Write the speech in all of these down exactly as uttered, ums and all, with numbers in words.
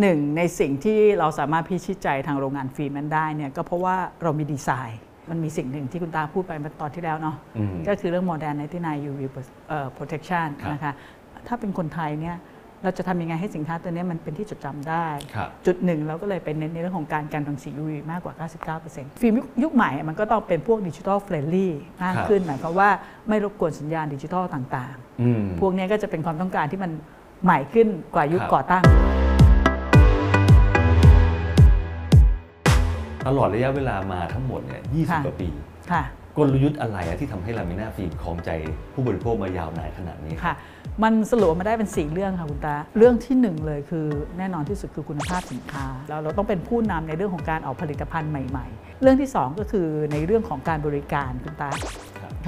หนึ่งในสิ่งที่เราสามารถพิชิตใจทางโรงงานฟิล์มนั้นได้เนี่ยก็เพราะว่าเรามีดีไซน์มันมีสิ่งหนึ่งที่คุณตาพูดไปตอนที่แล้วเนาะก็คือเรื่อง โมเดิร์น ไนน์ตี้ไนน์ ยู วี Protection นะคะถ้าเป็นคนไทยเนี่ยเราจะทำยังไงให้สินค้าตัวนี้มันเป็นที่จดจำได้จุดหนึ่งเราก็เลยเป็นเน้นในเรื่องของการกันรังสี ยู วี มากกว่า เก้าสิบเก้าเปอร์เซ็นต์ ฟิล์มยุคใหม่มันก็ต้องเป็นพวกดิจิทัลเฟรนลี่มากขึ้นหมายความว่าไม่รบกวนสัญญาณดิจิทัลต่างๆพวกนี้ก็จะเป็นความต้องการที่มันใหม่ขึ้นกว่ายุคก่อตั้งตลอดระยะเวลามาทั้งหมดเนี่ยยี่สิบกว่าปีกลยุทธ์อะไรที่ทำให้ลามิน่าฟิล์มครองใจผู้บริโภคมายาวนานขนาดนี้ค่ะมันสรุปมาได้เป็นสี่เรื่องค่ะคุณตาเรื่องที่หนึ่งเลยคือแน่นอนที่สุดคือคุณภาพสินค้าแล้วเราต้องเป็นผู้นำในเรื่องของการออกผลิตภัณฑ์ใหม่ๆเรื่องที่สองก็คือในเรื่องของการบริการคุณตา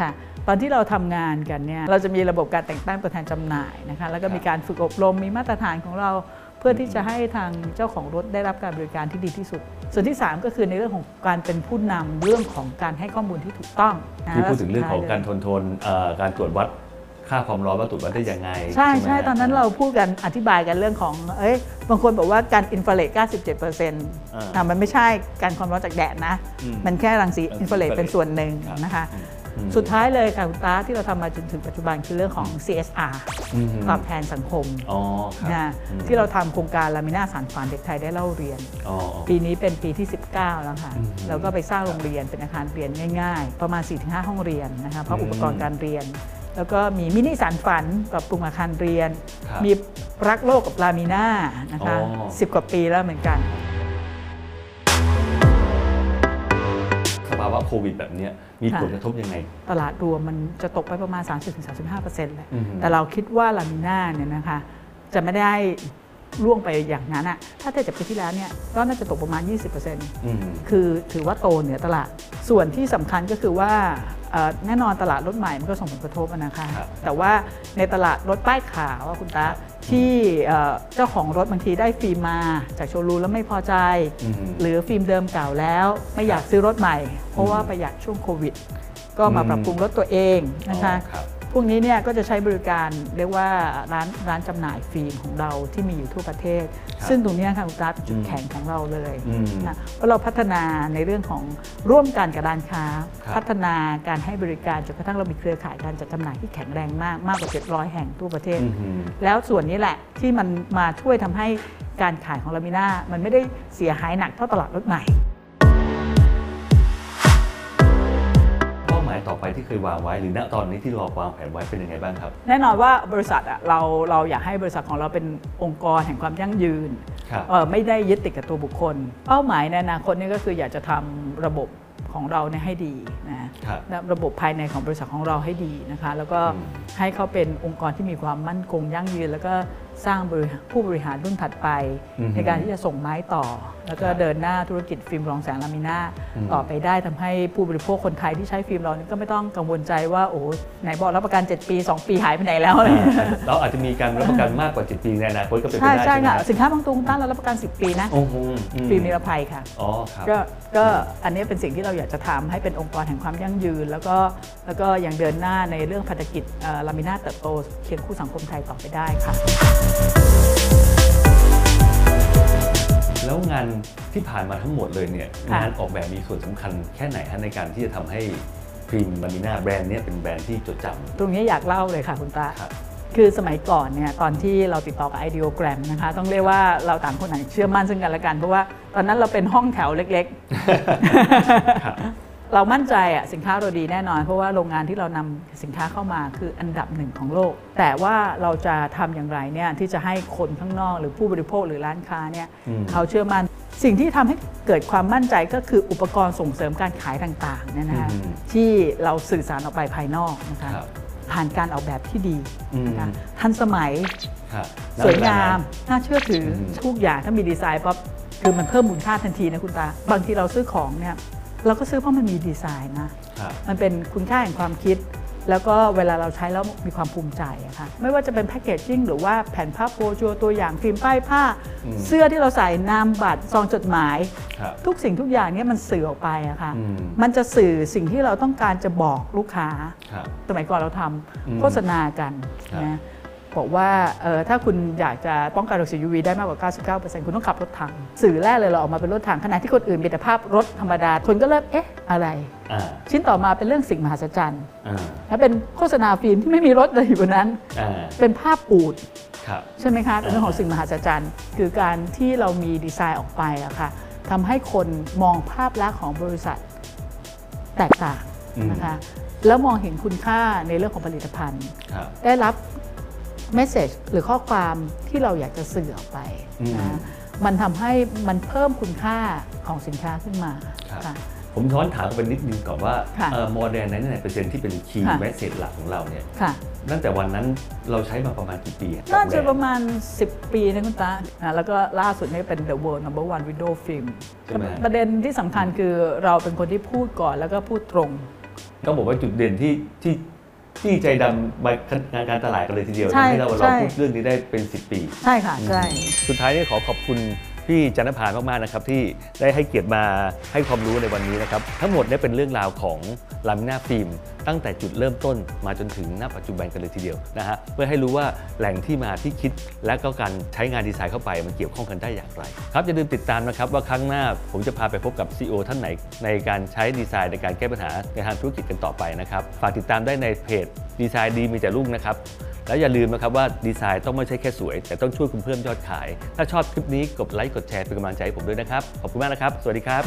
ค่ะตอนที่เราทำงานกันเนี่ยเราจะมีระบบการแต่งตั้งตัวแทนจำหน่ายนะคะแล้วก็มีการฝึกอบรมมีมาตรฐานของเราเพื่อที่จะให้ทางเจ้าของรถได้รับการบริการที่ดีที่สุดส่วนที่สามก็คือในเรื่องของการเป็นผู้นำเรื่องของการให้ข้อมูลที่ถูกต้องคือพูดถึงเรื่องของการทนทนการตรวจวัดค่าความร้อนว่าตรวจวัดได้ยังไงใช่ใช่ตอนนั้นเราพูดกันอธิบายกันเรื่องของเอ้ยบางคนบอกว่าการอินฟราเรด เก้าสิบเจ็ดเปอร์เซ็นต์ นะมันไม่ใช่การความร้อนจากแดดนะมันแค่รังสีอินฟราเรดเป็นส่วนหนึ่งนะคะสุดท้ายเลยค่ะคุณตาที่เราทำมาจนถึงปัจจุบันคือเรื่องของ ซี เอส อาร์ ตอบแทนสังคมนะที่เราทำโครงการ Lamina สานฝันเด็กไทยได้เล่าเรียนปีนี้เป็นปีที่สิบเก้าแล้วค่ะแล้วก็ไปสร้างโรงเรียนเป็นอาคารเรียนง่ายๆประมาณ สี่ถึงห้าห้องเรียนนะคะเพราะอุปกรณ์การเรียนแล้วก็มีมินิสานฝันปรับปรุงอาคารเรียนมีรักโลกกับ Lamina นะคะสิบกว่าปีแล้วเหมือนกันว่าโควิดแบบนี้มีผลกระทบยังไงตลาดรวมมันจะตกไปประมาณ สามสิบถึงสามสิบห้าเปอร์เซ็นต์ เลยแต่เราคิดว่าลามิน่าเนี่ยนะคะจะไม่ได้ล่วงไปอย่างนั้นอะถ้าเทียบกับปีที่แล้วเนี่ยก็น่าจะตกประมาณ ยี่สิบเปอร์เซ็นต์ คือถือว่าโตเหนือตลาดส่วนที่สำคัญก็คือว่าแน่นอนตลาดรถใหม่มันก็ส่งผลกระทบนะคะแต่ว่าในตลาดรถป้ายขาวว่าคุณตาที่เจ้าของรถบางทีได้ฟิล์มมาจากโชว์รูมแล้วไม่พอใจหรือฟิล์มเดิมเก่าแล้วไม่อยากซื้อรถใหม่เพราะว่าประหยัดช่วงโควิดก็มาปรับปรุงรถตัวเองนะคะพวกนี้เนี่ยก็จะใช้บริการเรียกว่าร้านร้านจำหน่ายฟิล์มของเราที่มีอยู่ทั่วประเทศซึ่งตรงนี้ค่ะคุณตาเป็นจุดแข็งของเราเลยนะเพราะเราพัฒนาในเรื่องของร่วมกันกับร้านค้าพัฒนาการให้บริการจนกระทั่งเรามีเครือข่ายการจัดจำหน่ายที่แข็งแรงมากมากกว่าเจ็ดร้อยแห่งทั่วประเทศแล้วส่วนนี้แหละที่มันมาช่วยทำให้การขายของลามิน่ามันไม่ได้เสียหายหนักเท่าตลาดรถใหม่ต่อไปที่เคยวางไว้หรือณตอนนี้ที่เราวางแผนไว้เป็นยังไงบ้างครับแน่นอนว่าบริษัทเราเราอยากให้บริษัทของเราเป็นองค์กรแห่งความยั่งยืนไม่ได้ยึดติดกับตัวบุคคลเป้าหมายในอนาคตนี่ก็คืออยากจะทำระบบของเราเนี่ยให้ดีนะระบบภายในของบริษัทของเราให้ดีนะคะแล้วก็ให้เขาเป็นองค์กรที่มีความมั่นคงยั่งยืนแล้วก็สร้างผู้บริหารรุ่นถัดไปในการที่จะส่งไม้ต่อแล้วก็เดินหน้าธุรกิจฟิล์มรองแสงลามิน่าต่อไปได้ทำให้ผู้บริโภคคนไทยที่ใช้ฟิล์มเราก็ไม่ต้องกังวลใจว่าโอ้ไหนบอกรับประกันเจ็ดปีสองปีหายไปไหนแล้วเราอาจจะมีการรับประกันมากกว่าเจ็ดปีในอนาคตก็เป็นไปได้ใช่ไหมสินค้าบางตัวคุณต้าเรารับประกันสิบปีนะฟิล์มนิรภัยค่ะก็อันนี้เป็นสิ่งที่เราอยากจะทำให้เป็นองค์กรแห่งความยั่งยืนแล้วก็แล้วก็ยังเดินหน้าในเรื่องภารกิจลามิน่าเติบโตเคียงคู่สังคมไทยต่อไปได้ค่ะแล้วงานที่ผ่านมาทั้งหมดเลยเนี่ยงานออกแบบมีส่วนสำคัญแค่ไหนในการที่จะทำให้ฟิล์มลามิน่าแบรนด์นี้เป็นแบรนด์ที่จดจำตรงนี้อยากเล่าเลยค่ะคุณตาคือสมัยก่อนเนี่ยตอนที่เราติดต่อกับไอเดียแกรมนะคะต้องเรียกว่าเราต่างคนต่างเชื่อมั่นซึ่งกันและกันเพราะว่าตอนนั้นเราเป็นห้องแถวเล็กๆเรามั่นใจอ่ะสินค้าเราดีแน่นอนเพราะว่าโรงงานที่เรานำสินค้าเข้ามาคืออันดับหนึ่งของโลกแต่ว่าเราจะทำอย่างไรเนี่ยที่จะให้คนข้างนอกหรือผู้บริโภคหรือร้านค้าเนี่ยเขาเชื่อมั่นสิ่งที่ทำให้เกิดความมั่นใจก็คืออุปกรณ์ส่งเสริมการขายต่างๆเนี่ยนะคะที่เราสื่อสารออกไปภายนอกนะคะผ่านการออกแบบที่ดีนะคะทันสมัยสวยงามน่าเชื่อถือทุกอย่างถ้ามีดีไซน์ปั๊บคือมันเพิ่มมูลค่าทันทีนะคุณตาบางทีเราซื้อของเนี่ยเราก็ซื้อเพราะมันมีดีไซน์นะมันเป็นคุณค่าแห่งความคิดแล้วก็เวลาเราใช้แล้วมีความภูมิใจค่ะไม่ว่าจะเป็นแพคเกจจิ้งหรือว่าแผ่นภาพโปรโชว์ตัวอย่างฟิล์มป้ายผ้าเสื้อที่เราใส่นามบัตรซองจดหมายทุกสิ่งทุกอย่างนี้มันสื่อออกไปอะค่ะมันจะสื่อสิ่งที่เราต้องการจะบอกลูกค้าสมัยก่อนเราทำโฆษณากันนะโ บอกว่าถ้าคุณอยากจะป้องกันรังสี ยู วี ได้มากกว่า เก้าสิบเก้าเปอร์เซ็นต์ คุณต้องขับรถถังสื่อแรกเลยเราออกมาเป็นรถถังขณะที่คนอื่นมีแต่ภาพรถธรรมดาคนก็เริ่มเอ๊ะอะไรชิ้นต่อมาเป็นเรื่องสิ่งมหัศจรรย์และเป็นโฆษณาฟิล์มที่ไม่มีรถเลยอยู่บนนั้นเป็นภาพอูฐใช่ไหมคะเป็นเรื่องของสิ่งมหัศจรรย์คือการที่เรามีดีไซน์ออกไปอะค่ะทำให้คนมองภาพลักษณ์ของบริษัทแตกต่างนะคะแล้วมองเห็นคุณค่าในเรื่องของผลิตภัณฑ์ได้รับเมสเซจหรือข้อความที่เราอยากจะสื่อออกไปนะมันทำให้มันเพิ่มคุณค่าของสินค้าขึ้นมาผมย้อนถามไปนิดนึงก่อนว่าโมเดลนั้นในเปอร์เซ็นต์ที่เป็นคีย์เมสเซจหลักของเราเนี่ยตั้งแต่วันนั้นเราใช้มาประมาณกี่ปีน่าจะประมาณสิบปีนะคุณตาแล้วก็ล่าสุดนี่เป็น The World นัมเบอร์วัน Window Film ประเด็นที่สำคัญคือเราเป็นคนที่พูดก่อนแล้วก็พูดตรงต้องบอกว่าจุดเด่นที่ที่ที่ใจดำมางานการตลาดกันเลยทีเดียวทำให้เราเราพูดเรื่องนี้ได้เป็นสิบปีใช่ค่ะใช่สุดท้ายนี่ขอขอบคุณพี่จันทภามากมากนะครับที่ได้ให้เกียรติมาให้ความรู้ในวันนี้นะครับทั้งหมดนี้เป็นเรื่องราวของ Lamina Films ตั้งแต่จุดเริ่มต้นมาจนถึงณปัจจุบันกันเลยทีเดียวนะฮะเพื่อให้รู้ว่าแหล่งที่มาที่คิดและก็การใช้งานดีไซน์เข้าไปมันเกี่ยวข้องกันได้อย่างไรครับอย่าลืมติดตามนะครับว่าครั้งหน้าผมจะพาไปพบกับ ซี อี โอ ท่านไหนในการใช้ดีไซน์ในการแก้ปัญหาในทางธุรกิจกันต่อไปนะครับฝากติดตามได้ในเพจดีไซน์ดีมีแต่รุ่งนะครับแล้วอย่าลืมนะครับว่าดีไซน์ต้องไม่ใช่แค่สวยแต่ต้องช่วยคุณเพิ่มยอดขายถ้าชอบคลิปนี้กดไลค์กดแชร์เป็นกำลังใจให้ผมด้วยนะครับขอบคุณมากนะครับสวัสดีครับ